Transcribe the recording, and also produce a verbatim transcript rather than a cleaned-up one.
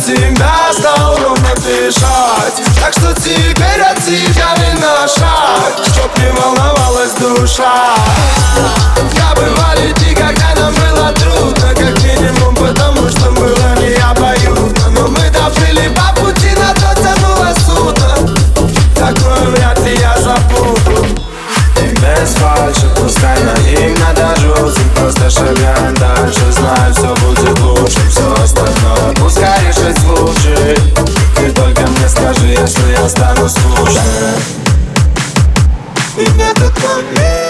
всегда стал ровно дышать. Так что теперь от тебя не на шаг, чтоб не волновалась душа. Да, бывали дни, когда нам было трудно, как минимум потому, что было не обоюдно. Но мы доплыли по пути, на то тянуло судно. Такое вряд ли я забуду. И без фальши, пускай наивно дождут, просто шагаем дальше, знаю, все будет лучше, все остальное пускай решит случай. Ты только мне скажи, если я стану скучным. Меня тут ловит.